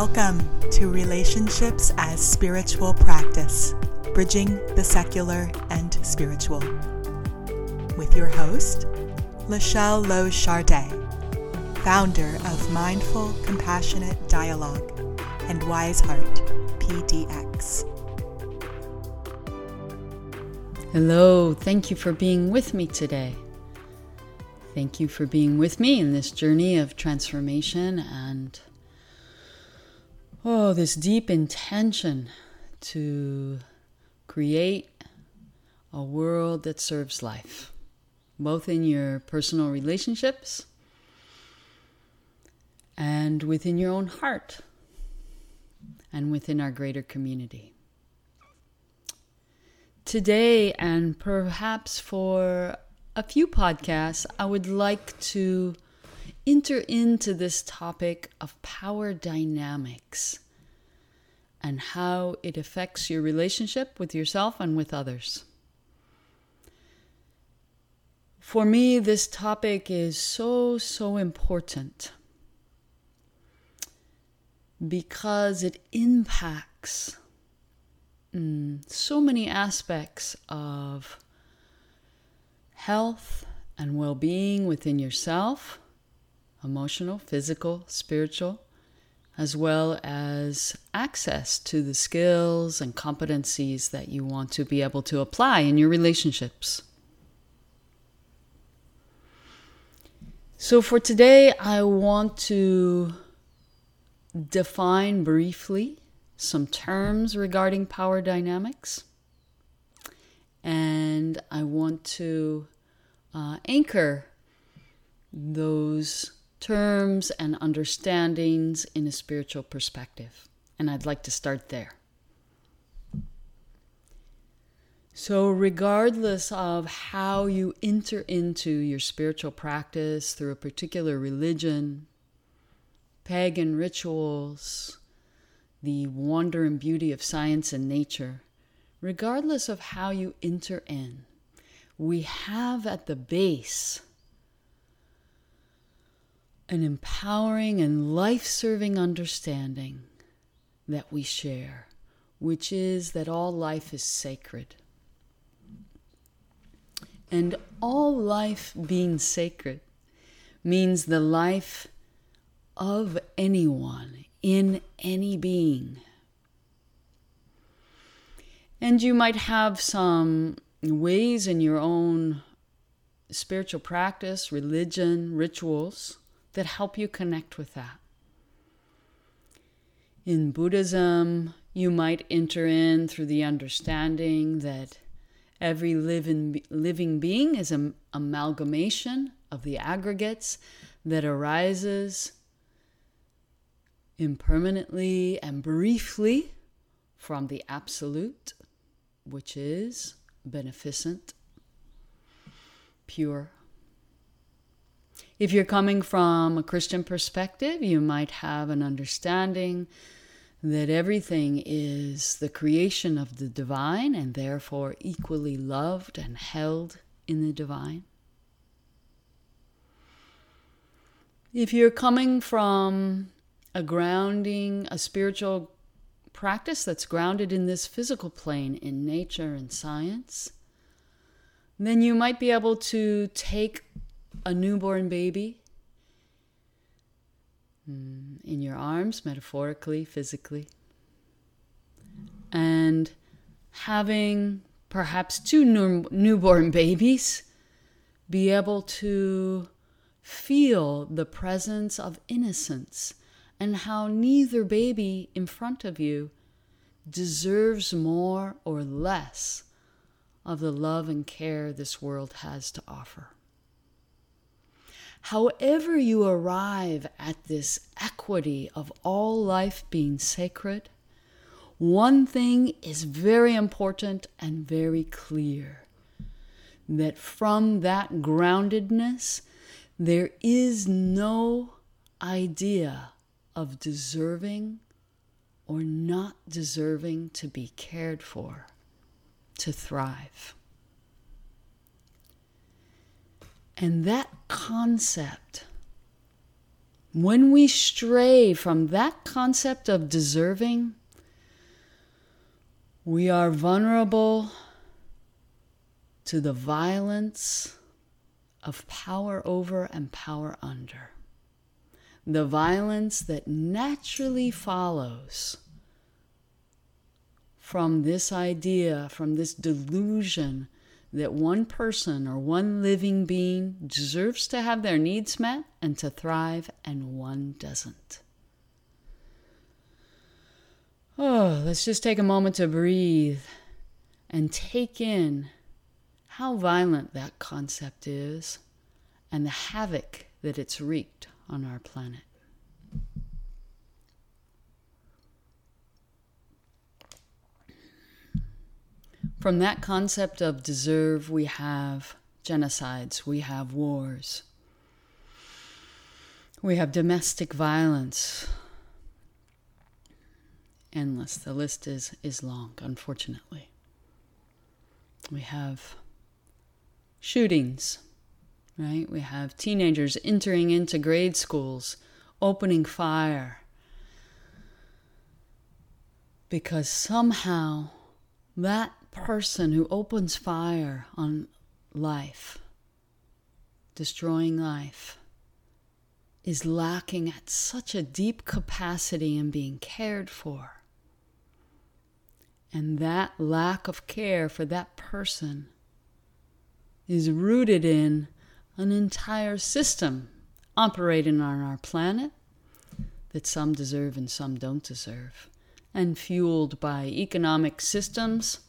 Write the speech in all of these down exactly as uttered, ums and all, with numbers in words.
Welcome to Relationships as Spiritual Practice, Bridging the Secular and Spiritual, with your host, Lachelle Lo Chardet, founder of Mindful Compassionate Dialogue and Wise Heart P D X. Hello, thank you for being with me today. Thank you for being with me in this journey of transformation and Oh, this deep intention to create a world that serves life, both in your personal relationships and within your own heart and within our greater community. Today, and perhaps for a few podcasts, I would like to enter into this topic of power dynamics and how it affects your relationship with yourself and with others. For me, this topic is so, so important because it impacts mm, so many aspects of health and well-being within yourself. Emotional, physical, spiritual, as well as access to the skills and competencies that you want to be able to apply in your relationships. So for today, I want to define briefly some terms regarding power dynamics. And I want to uh, anchor those terms and understandings in a spiritual perspective. And I'd like to start there. So regardless of how you enter into your spiritual practice through a particular religion, pagan rituals, the wonder and beauty of science and nature, regardless of how you enter in, we have at the base an empowering and life-serving understanding that we share, which is that all life is sacred. And all life being sacred means the life of anyone, in any being. And you might have some ways in your own spiritual practice, religion, rituals, that help you connect with that. In Buddhism, you might enter in through the understanding that every living, living being is an amalgamation of the aggregates that arises impermanently and briefly from the absolute, which is beneficent, pure. If you're coming from a Christian perspective, you might have an understanding that everything is the creation of the divine and therefore equally loved and held in the divine. If you're coming from a grounding, a spiritual practice that's grounded in this physical plane, in nature and science, then you might be able to take a newborn baby in your arms, metaphorically, physically, and having perhaps two new- newborn babies be able to feel the presence of innocence and how neither baby in front of you deserves more or less of the love and care this world has to offer. However you arrive at this equity of all life being sacred, one thing is very important and very clear, that from that groundedness, there is no idea of deserving or not deserving to be cared for, to thrive. And that concept When we stray from that concept of deserving, we are vulnerable to the violence of power over and power under. The violence that naturally follows from this idea, from this delusion that one person or one living being deserves to have their needs met and to thrive, and one doesn't. Oh, let's just take a moment to breathe and take in how violent that concept is and the havoc that it's wreaked on our planet. From that concept of deserve, we have genocides, we have wars, we have domestic violence. Endless. The list is, is long, unfortunately. We have shootings, right? We have teenagers entering into grade schools, opening fire, because somehow that person who opens fire on life, destroying life, is lacking at such a deep capacity in being cared for. And that lack of care for that person is rooted in an entire system operating on our planet that some deserve and some don't deserve, and fueled by economic systems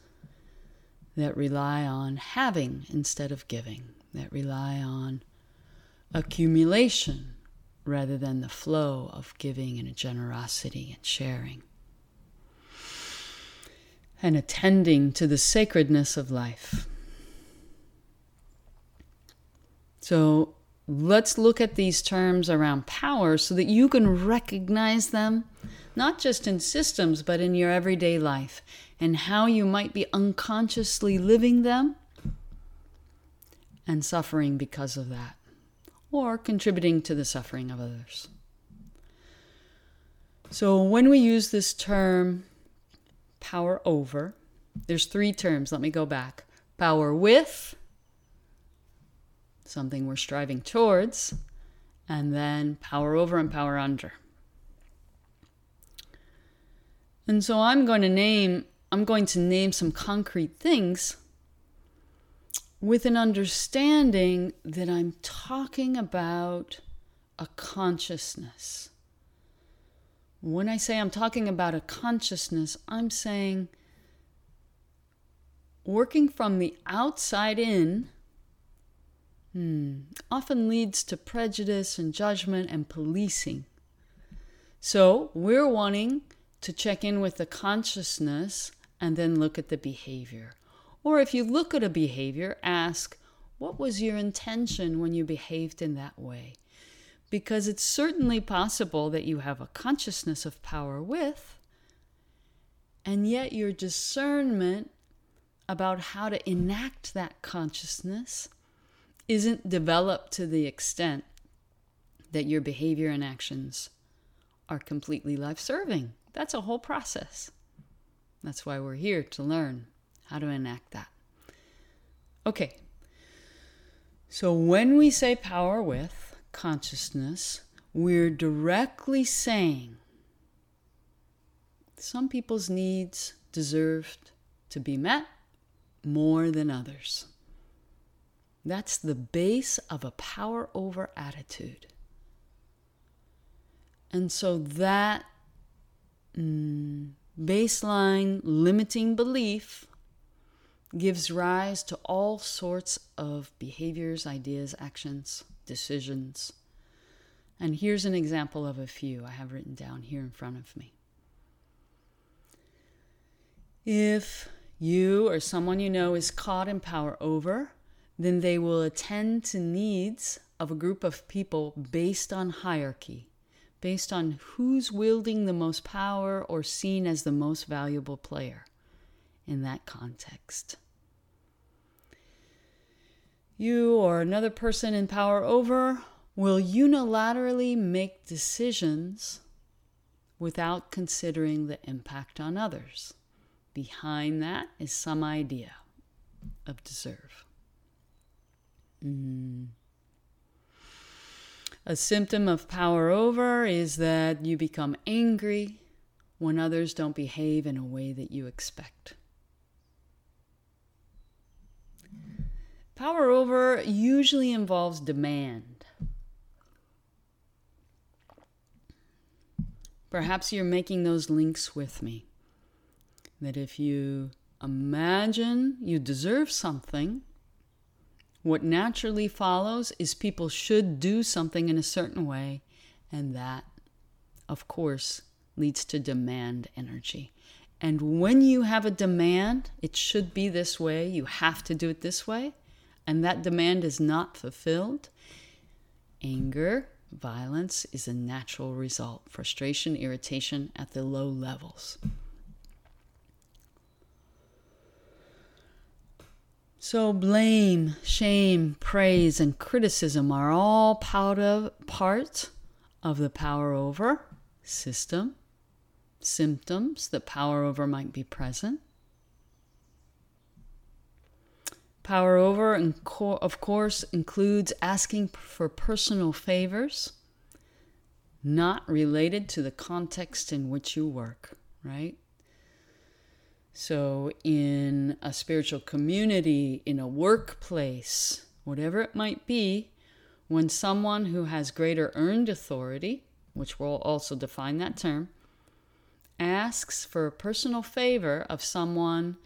that rely on having instead of giving, that rely on accumulation rather than the flow of giving and generosity and sharing and attending to the sacredness of life. So let's look at these terms around power so that you can recognize them, not just in systems, but in your everyday life, and how you might be unconsciously living them and suffering because of that, or contributing to the suffering of others. So when we use this term, power over, there's three terms. Let me go back. Power with, something we're striving towards, and then power over and power under. And so I'm going to name, I'm going to name some concrete things with an understanding that I'm talking about a consciousness. When I say I'm talking about a consciousness, I'm saying working from the outside in Hmm. often leads to prejudice and judgment and policing. So we're wanting to check in with the consciousness and then look at the behavior. Or if you look at a behavior, ask, what was your intention when you behaved in that way? Because it's certainly possible that you have a consciousness of power with, and yet your discernment about how to enact that consciousness isn't developed to the extent that your behavior and actions are completely life-serving. That's a whole process. That's why we're here, to learn how to enact that. Okay, so when we say power with consciousness, we're directly saying some people's needs deserve to be met more than others. That's the base of a power over attitude. And so that mm, baseline limiting belief gives rise to all sorts of behaviors, ideas, actions, decisions. And here's an example of a few I have written down here in front of me. If you or someone you know is caught in power over, then they will attend to needs of a group of people based on hierarchy, based on who's wielding the most power or seen as the most valuable player in that context. You or another person in power over will unilaterally make decisions without considering the impact on others. Behind that is some idea of deserve. Mm. A symptom of power over is that you become angry when others don't behave in a way that you expect. Power over usually involves demand. Perhaps you're making those links with me. That if you imagine you deserve something, what naturally follows is people should do something in a certain way, and that, of course, leads to demand energy. And when you have a demand, it should be this way, you have to do it this way, and that demand is not fulfilled, anger, violence is a natural result. Frustration, irritation at the low levels. So blame, shame, praise, and criticism are all part of, part of the power over system, symptoms that power over might be present. Power over, of course, includes asking for personal favors not related to the context in which you work, right? So in a spiritual community, in a workplace, whatever it might be, when someone who has greater earned authority, which we'll also define that term, asks for a personal favor of someone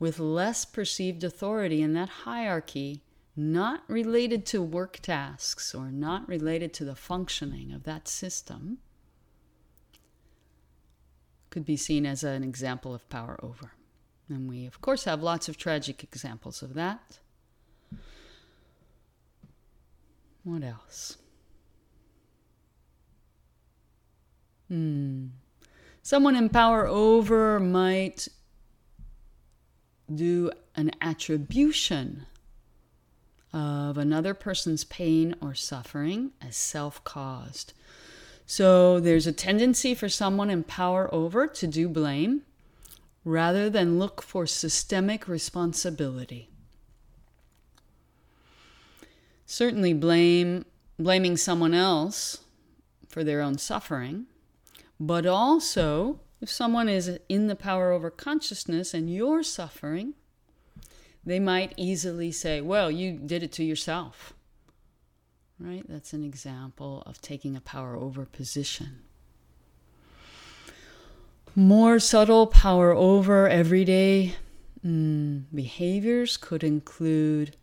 with less perceived authority in that hierarchy, not related to work tasks or not related to the functioning of that system, could be seen as an example of power over. And we, of course, have lots of tragic examples of that. What else? Hmm. Someone in power over might do an attribution of another person's pain or suffering as self-caused. So there's a tendency for someone in power over to do blame rather than look for systemic responsibility. Certainly blame, blaming someone else for their own suffering, but also if someone is in the power over consciousness and you're suffering, they might easily say, well, you did it to yourself. Right? That's an example of taking a power over position. More subtle power over everyday mm, behaviors could include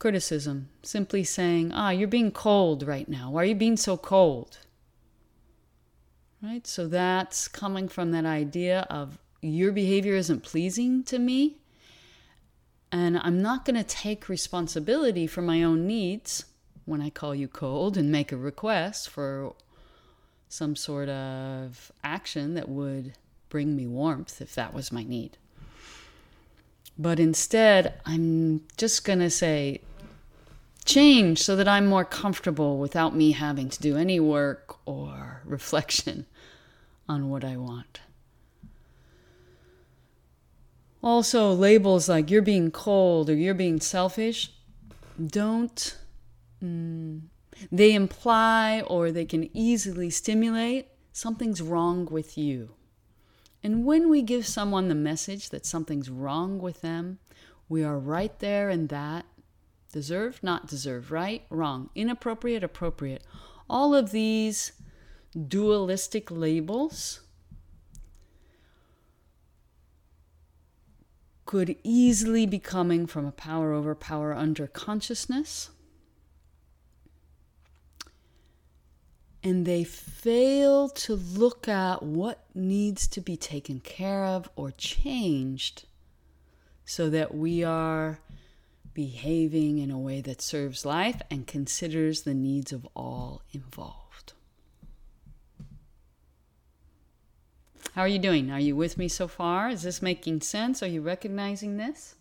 criticism, simply saying, ah, you're being cold right now. Why are you being so cold? Right? So that's coming from that idea of your behavior isn't pleasing to me. And I'm not going to take responsibility for my own needs when I call you cold and make a request for some sort of action that would bring me warmth if that was my need. But instead, I'm just going to say, change so that I'm more comfortable without me having to do any work or reflection on what I want. Also, labels like you're being cold or you're being selfish don't, mm, they imply or they can easily stimulate something's wrong with you. And when we give someone the message that something's wrong with them, we are right there in that deserve, not deserve, right, wrong, inappropriate, appropriate. All of these dualistic labels could easily be coming from a power over, power under consciousness. And they fail to look at what needs to be taken care of or changed so that we are behaving in a way that serves life and considers the needs of all involved. How are you doing? Are you with me so far? Is this making sense? Are you recognizing this?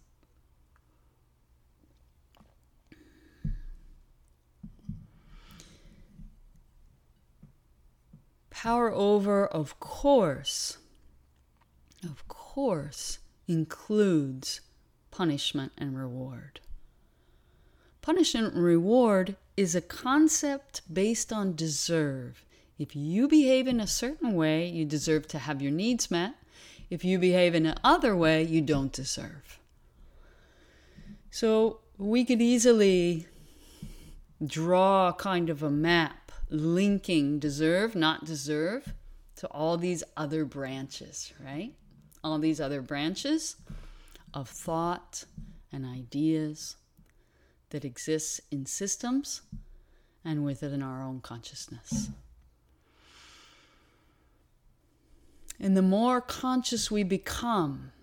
power over, of course, of course, includes punishment and reward. Punishment and reward is a concept based on deserve. If you behave in a certain way, you deserve to have your needs met. If you behave in another way, you don't deserve. So we could easily draw kind of a map linking deserve, not deserve, to all these other branches, right? All these other branches of thought and ideas that exists in systems and within our own consciousness. And the more conscious we become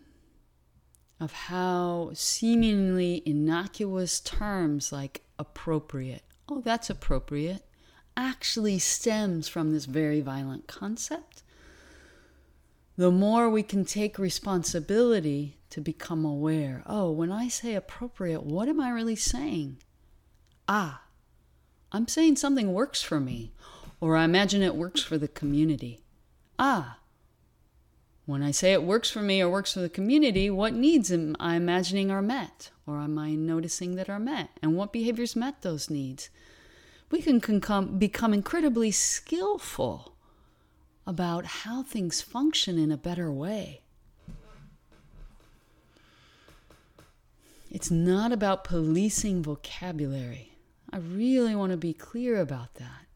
of how seemingly innocuous terms like appropriate, oh, that's appropriate, actually stems from this very violent concept, the more we can take responsibility to become aware. Oh, when I say appropriate, what am I really saying? Ah, I'm saying something works for me, or I imagine it works for the community. Ah, when I say it works for me or works for the community, what needs am I imagining are met, or am I noticing that are met, and what behaviors met those needs? We can com- become incredibly skillful about how things function in a better way. It's not about policing vocabulary. I really want to be clear about that.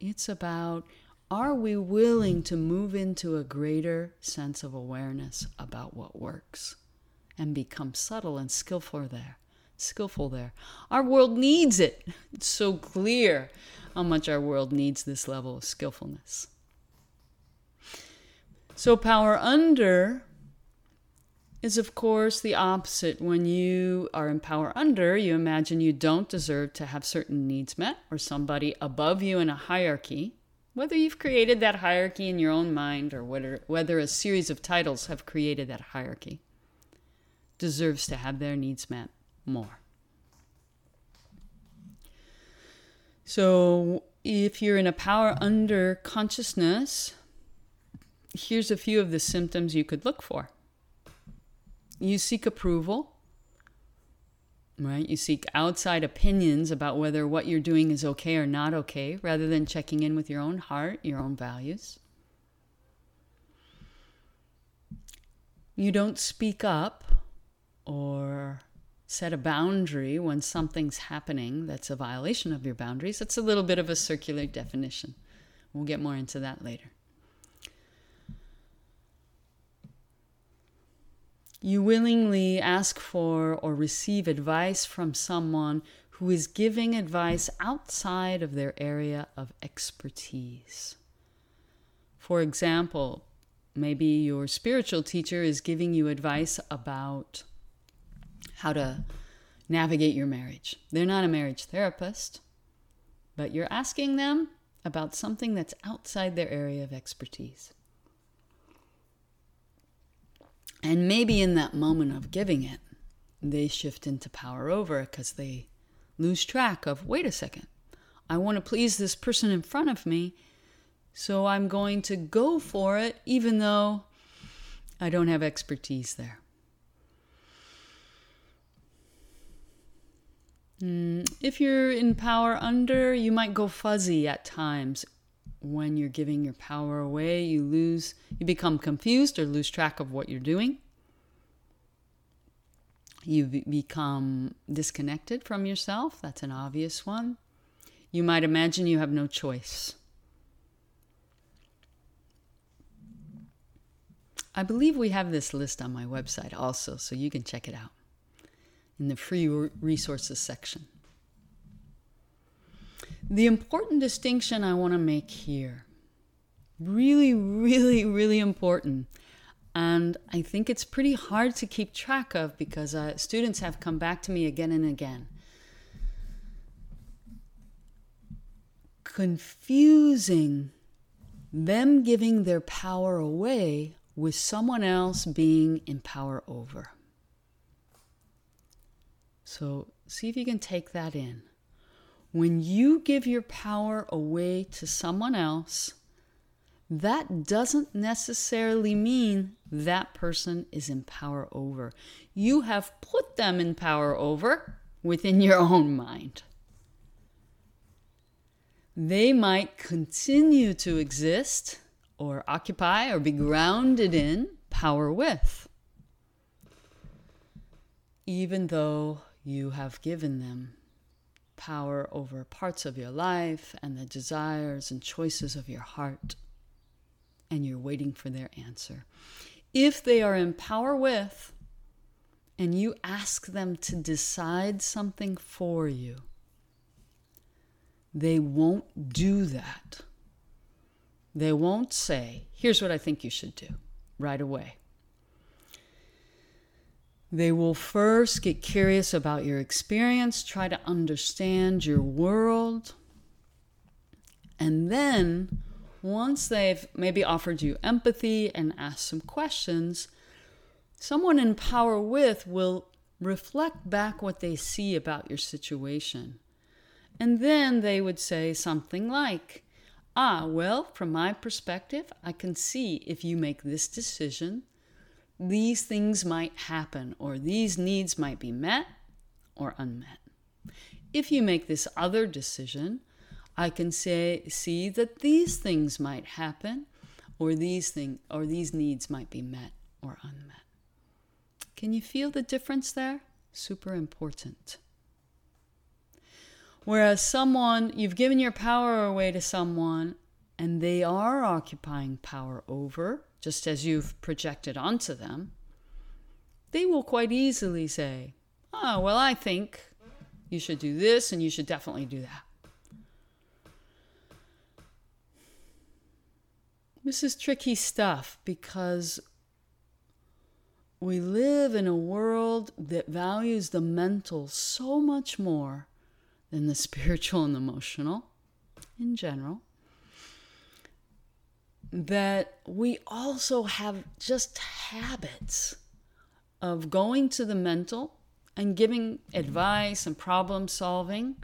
It's about, are we willing to move into a greater sense of awareness about what works and become subtle and skillful there? Skillful there. Our world needs it. It's so clear how much our world needs this level of skillfulness. So power under is, of course, the opposite. When you are in power under, you imagine you don't deserve to have certain needs met, or somebody above you in a hierarchy, whether you've created that hierarchy in your own mind or whether, whether a series of titles have created that hierarchy, deserves to have their needs met more. So if you're in a power under consciousness, here's a few of the symptoms you could look for. You seek approval, right? You seek outside opinions about whether what you're doing is okay or not okay, rather than checking in with your own heart, your own values. You don't speak up or set a boundary when something's happening that's a violation of your boundaries. That's a little bit of a circular definition. We'll get more into that later. You willingly ask for or receive advice from someone who is giving advice outside of their area of expertise. For example, maybe your spiritual teacher is giving you advice about how to navigate your marriage. They're not a marriage therapist, but you're asking them about something that's outside their area of expertise. And maybe in that moment of giving it, they shift into power over because they lose track of, wait a second, I want to please this person in front of me, so I'm going to go for it even though I don't have expertise there. If you're in power under, you might go fuzzy at times. When you're giving your power away, you lose, you become confused or lose track of what you're doing. You be- become disconnected from yourself. That's an obvious one. You might imagine you have no choice. I believe we have this list on my website also, so you can check it out in the free resources section. The important distinction I want to make here, really, really, really important, and I think it's pretty hard to keep track of because uh, students have come back to me again and again. Confusing them giving their power away with someone else being in power over. So see if you can take that in. When you give your power away to someone else, that doesn't necessarily mean that person is in power over. You have put them in power over within your own mind. They might continue to exist or occupy or be grounded in power with, even though you have given them power over parts of your life and the desires and choices of your heart, and you're waiting for their answer. If they are in power with, and you ask them to decide something for you, they won't do that. They won't say, here's what I think you should do, right away. They will first get curious about your experience, try to understand your world, and then once they've maybe offered you empathy and asked some questions, someone in power with will reflect back what they see about your situation. And then they would say something like, ah, well, from my perspective, I can see if you make this decision, these things might happen, or these needs might be met or unmet. If you make this other decision, I can say, see that these things might happen, or these thing, or these needs might be met or unmet. Can you feel the difference there? Super important. Whereas someone, you've given your power away to someone, and they are occupying power over, just as you've projected onto them, they will quite easily say, oh, well, I think you should do this, and you should definitely do that. This is tricky stuff because we live in a world that values the mental so much more than the spiritual and emotional in general, that we also have just habits of going to the mental and giving advice and problem solving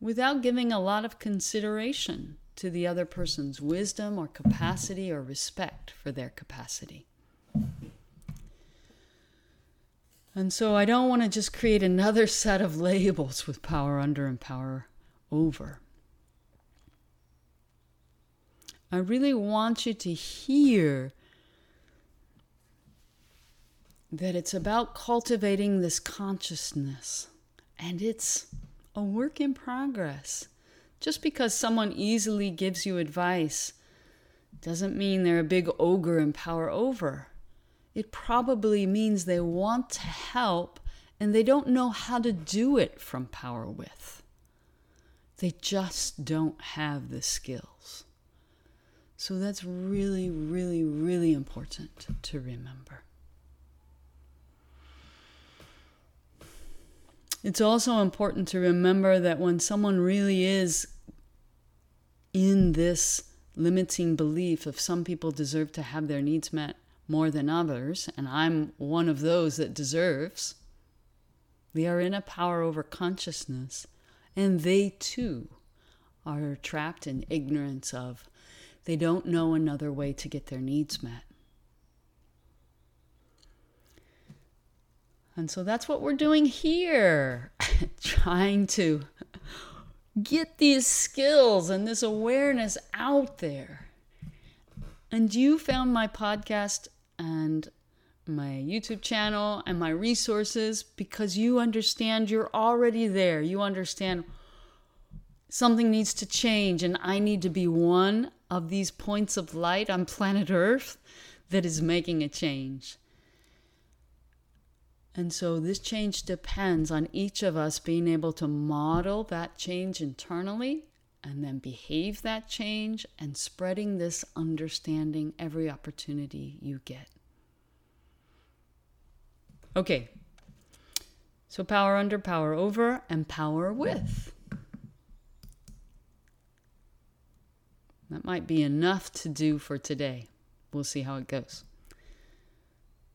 without giving a lot of consideration to the other person's wisdom or capacity or respect for their capacity. And so I don't want to just create another set of labels with power under and power over. I really want you to hear that it's about cultivating this consciousness, and it's a work in progress. Just because someone easily gives you advice doesn't mean they're a big ogre in power over. It probably means they want to help and they don't know how to do it from power with. They just don't have the skills. So that's really, really, really important to remember. It's also important to remember that when someone really is in this limiting belief of some people deserve to have their needs met more than others, and I'm one of those that deserves, they are in a power over consciousness, and they too are trapped in ignorance of, they don't know another way to get their needs met. And so that's what we're doing here, trying to get these skills and this awareness out there. And you found my podcast and my YouTube channel and my resources because you understand you're already there. You understand something needs to change, and I need to be one of these points of light on planet Earth that is making a change. And so this change depends on each of us being able to model that change internally and then behave that change and spreading this understanding every opportunity you get. Okay, so power under, power over, and power with. That might be enough to do for today. We'll see how it goes.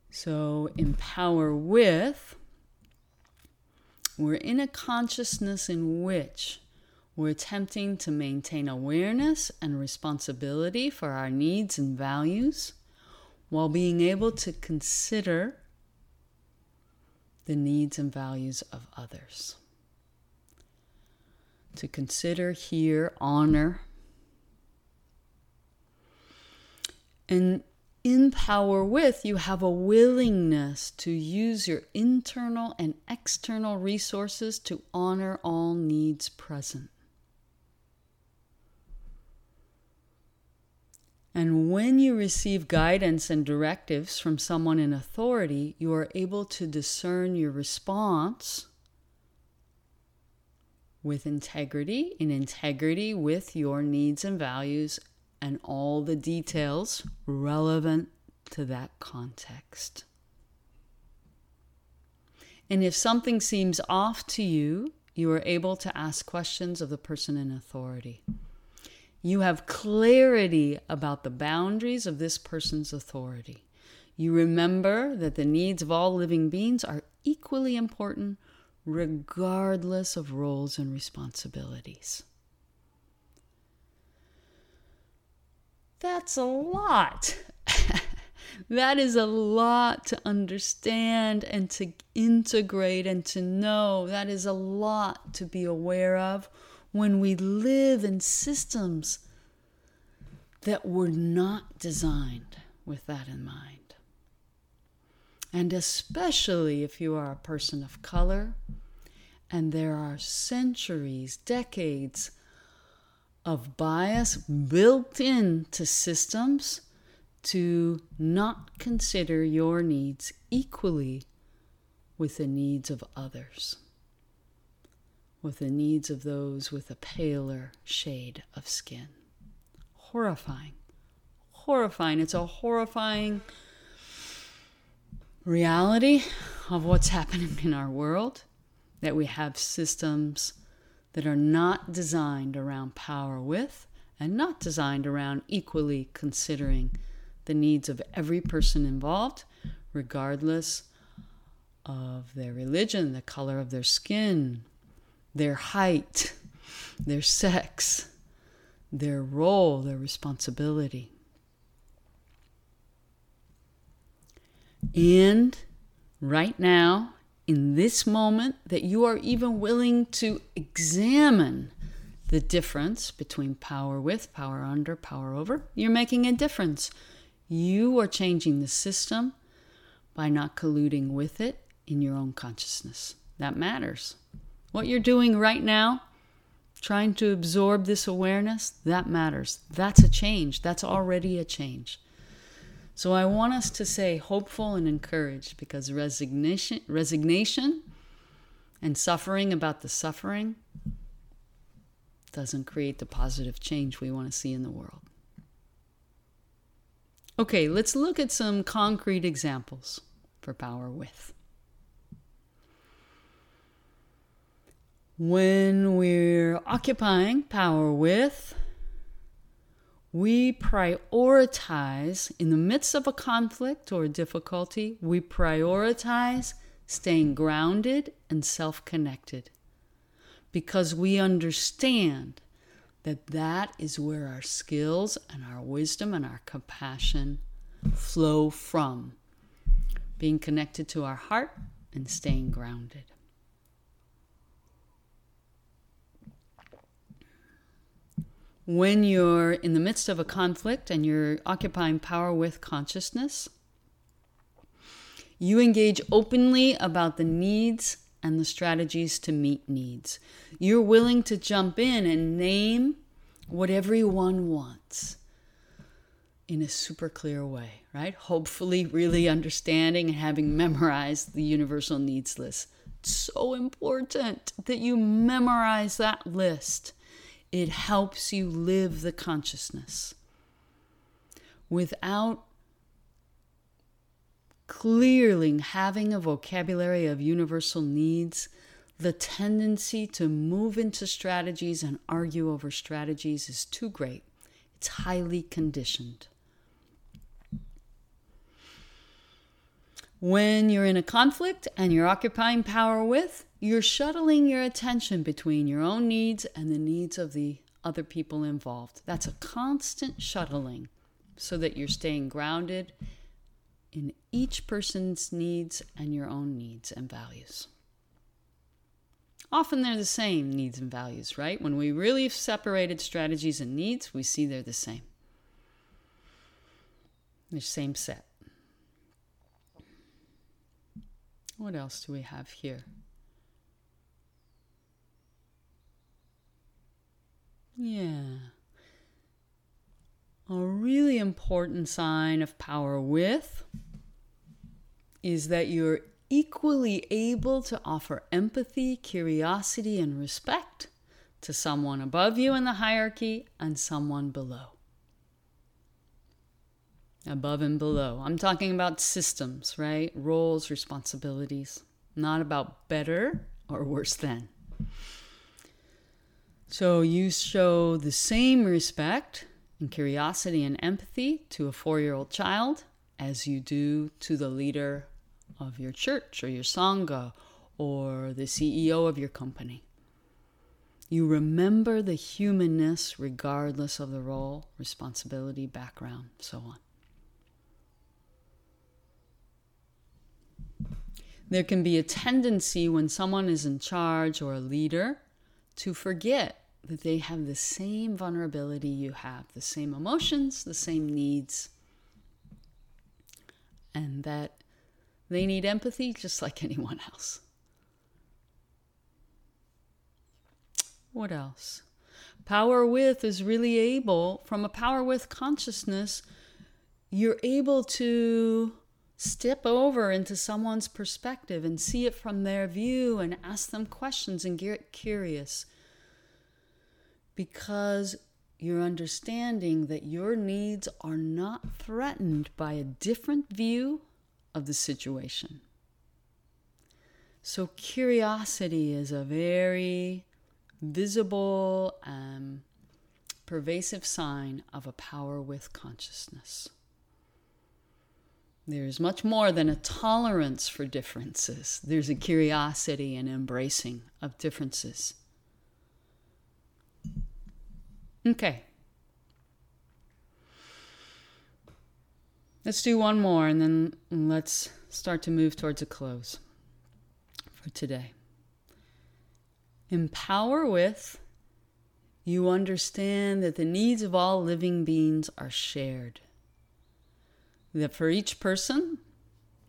So empower with, we're in a consciousness in which we're attempting to maintain awareness and responsibility for our needs and values while being able to consider the needs and values of others. To consider, hear, honor. And in power with, you have a willingness to use your internal and external resources to honor all needs present. And when you receive guidance and directives from someone in authority, you are able to discern your response with integrity, in integrity with your needs and values and all the details relevant to that context. And if something seems off to you, you are able to ask questions of the person in authority. You have clarity about the boundaries of this person's authority. You remember that the needs of all living beings are equally important, regardless of roles and responsibilities. That's a lot. That is a lot to understand and to integrate and to know. That is a lot to be aware of. When we live in systems that were not designed with that in mind. And especially if you are a person of color, and there are centuries, decades of bias built into systems to not consider your needs equally with the needs of others. With the needs of those with a paler shade of skin. Horrifying. Horrifying. It's a horrifying reality of what's happening in our world, that we have systems that are not designed around power with and not designed around equally considering the needs of every person involved, regardless of their religion, the color of their skin, their height, their sex, their role, their responsibility. And right now, in this moment, that you are even willing to examine the difference between power with, power under, power over, you're making a difference. You are changing the system by not colluding with it in your own consciousness. That matters. What you're doing right now, trying to absorb this awareness, that matters. That's a change. That's already a change. So I want us to stay hopeful and encouraged, because resignation, resignation and suffering about the suffering doesn't create the positive change we want to see in the world. Okay, let's look at some concrete examples for power with. When we're occupying power with, we prioritize, in the midst of a conflict or a difficulty, we prioritize staying grounded and self-connected, because we understand that that is where our skills and our wisdom and our compassion flow from, being connected to our heart and staying grounded. When you're in the midst of a conflict and you're occupying power with consciousness, you engage openly about the needs and the strategies to meet needs. You're willing to jump in and name what everyone wants in a super clear way, right? Hopefully really understanding and having memorized the universal needs list. It's so important that you memorize that list. It helps you live the consciousness. Without clearly having a vocabulary of universal needs, the tendency to move into strategies and argue over strategies is too great. It's highly conditioned. When you're in a conflict and you're occupying power with, you're shuttling your attention between your own needs and the needs of the other people involved. That's a constant shuttling so that you're staying grounded in each person's needs and your own needs and values. Often they're the same, needs and values, right? When we really separated strategies and needs, we see they're the same. They're the same set. What else do we have here? Yeah. A really important sign of power with is that you're equally able to offer empathy, curiosity, and respect to someone above you in the hierarchy and someone below. Above and below. I'm talking about systems, right? Roles, responsibilities. Not about better or worse than. So you show the same respect and curiosity and empathy to a four-year-old child as you do to the leader of your church or your sangha or the C E O of your company. You remember the humanness regardless of the role, responsibility, background, so on. There can be a tendency when someone is in charge or a leader to forget that they have the same vulnerability you have, the same emotions, the same needs, and that they need empathy just like anyone else. What else? Power with is really able, from a power with consciousness, you're able to step over into someone's perspective and see it from their view and ask them questions and get curious because you're understanding that your needs are not threatened by a different view of the situation. So curiosity is a very visible and pervasive sign of a power with consciousness. There's much more than a tolerance for differences. There's a curiosity and embracing of differences. Okay. Let's do one more and then let's start to move towards a close for today. Empower with, you understand that the needs of all living beings are shared. That for each person,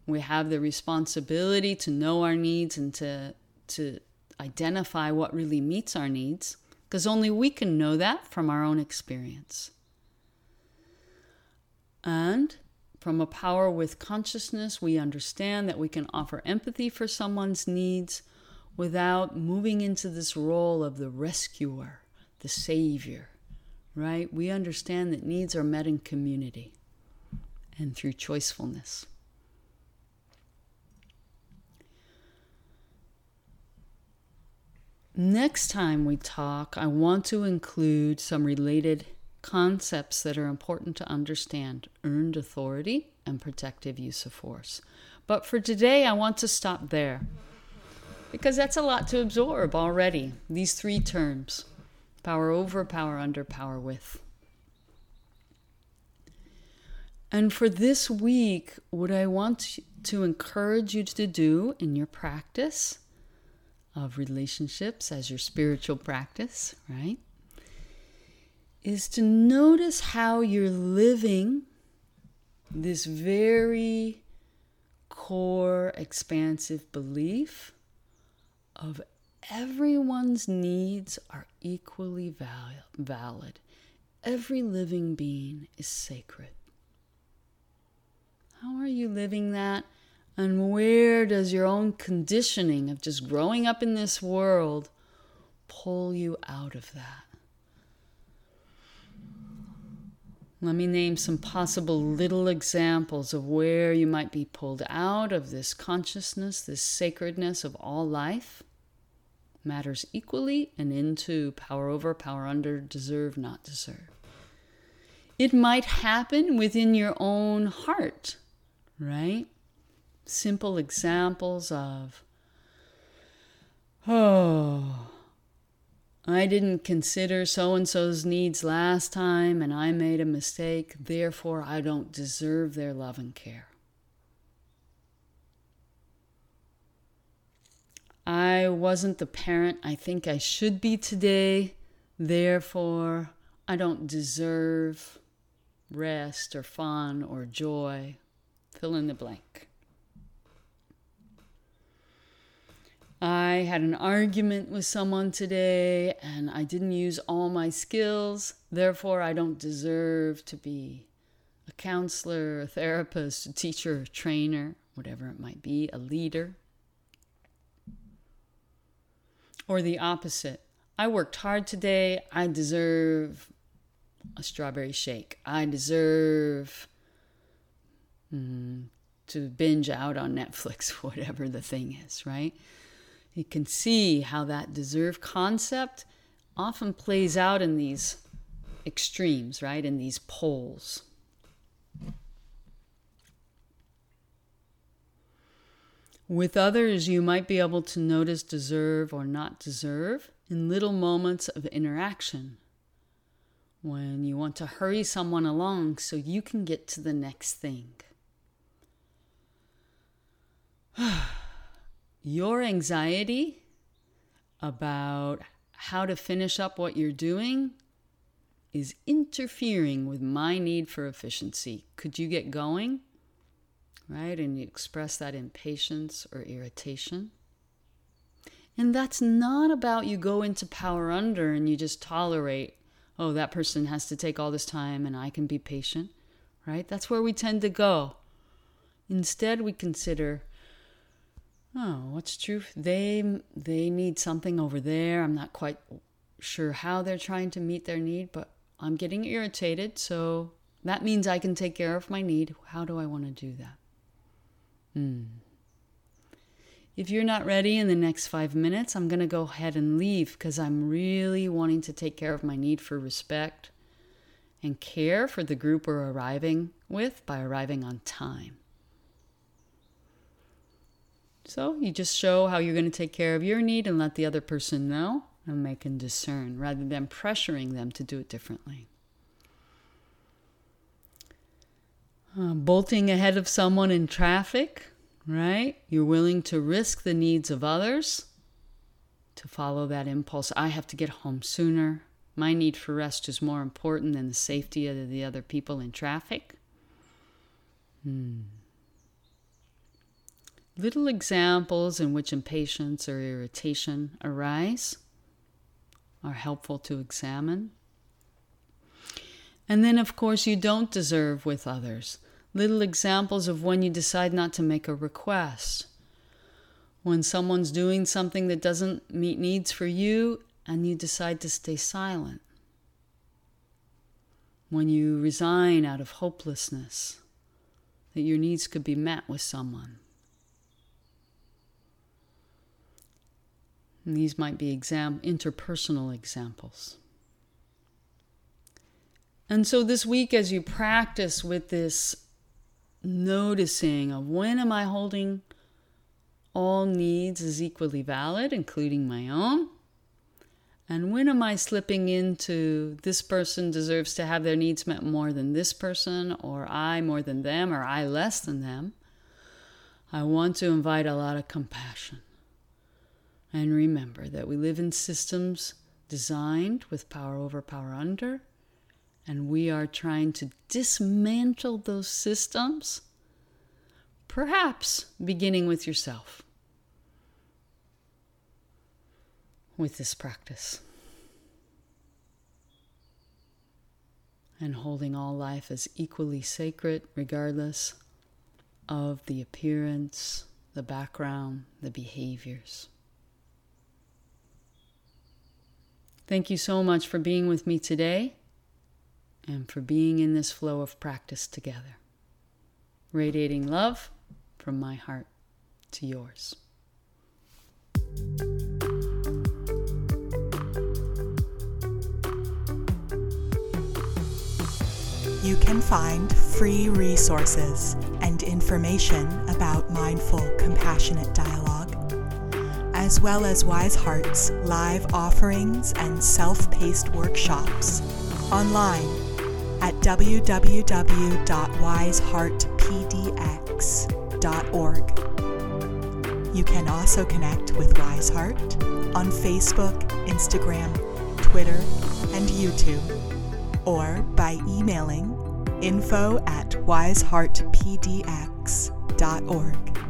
we have the responsibility to know our needs and to, to identify what really meets our needs, because only we can know that from our own experience. And from a power with consciousness, we understand that we can offer empathy for someone's needs without moving into this role of the rescuer, the savior, right? We understand that needs are met in community and through choicefulness. Next time we talk, I want to include some related concepts that are important to understand: earned authority and protective use of force. But for today, I want to stop there because that's a lot to absorb already, these three terms: power over, power under, power with. And for this week, what I want to encourage you to do in your practice of relationships as your spiritual practice, right, is to notice how you're living this very core, expansive belief of everyone's needs are equally val- valid. Every living being is sacred. How are you living that? And where does your own conditioning of just growing up in this world pull you out of that? Let me name some possible little examples of where you might be pulled out of this consciousness, this sacredness of all life matters equally, and into power over, power under, deserve, not deserve. It might happen within your own heart, right? simple examples of, oh, I didn't consider so-and-so's needs last time and I made a mistake, therefore I don't deserve their love and care. I wasn't the parent I think I should be today, therefore I don't deserve rest or fun or joy. Fill in the blank. I had an argument with someone today and I didn't use all my skills, therefore I don't deserve to be a counselor, a therapist, a teacher, a trainer, whatever it might be, a leader. Or the opposite. I worked hard today. I deserve a strawberry shake. I deserve mm, to binge out on Netflix, whatever the thing is, right? You can see how that deserve concept often plays out in these extremes, right? In these poles. With others, you might be able to notice deserve or not deserve in little moments of interaction when you want to hurry someone along so you can get to the next thing. Your anxiety about how to finish up what you're doing is interfering with my need for efficiency. Could you get going? Right? And you express that impatience or irritation. And that's not about you go into power under and you just tolerate, oh, that person has to take all this time and I can be patient, right? That's where we tend to go. Instead, we consider, oh, what's true? They, they need something over there. I'm not quite sure how they're trying to meet their need, but I'm getting irritated, so that means I can take care of my need. How do I want to do that? Hmm. If you're not ready in the next five minutes, I'm going to go ahead and leave because I'm really wanting to take care of my need for respect and care for the group we're arriving with by arriving on time. So you just show how you're going to take care of your need and let the other person know and they can discern rather than pressuring them to do it differently. Uh, bolting ahead of someone in traffic, right? You're willing to risk the needs of others to follow that impulse. I have to get home sooner. My need for rest is more important than the safety of the other people in traffic. Hmm. Little examples in which impatience or irritation arise are helpful to examine. And then, of course, you don't deserve with others. Little examples of when you decide not to make a request. When someone's doing something that doesn't meet needs for you and you decide to stay silent. When you resign out of hopelessness that your needs could be met with someone. And these might be exam- interpersonal examples. And so this week, as you practice with this noticing of when am I holding all needs as equally valid, including my own, and when am I slipping into this person deserves to have their needs met more than this person, or I more than them, or I less than them, I want to invite a lot of compassion. And remember that we live in systems designed with power over, power under, and we are trying to dismantle those systems, perhaps beginning with yourself, with this practice. And holding all life as equally sacred, regardless of the appearance, the background, the behaviors. Thank you so much for being with me today. And for being in this flow of practice together. Radiating love from my heart to yours. you can find free resources and information about Mindful Compassionate Dialogue, as well as Wise Heart's live offerings and self-paced workshops online at w w w dot wise heart p d x dot org. You can also connect with Wise Heart on Facebook, Instagram, Twitter, and YouTube, or by emailing info at wise heart p d x dot org.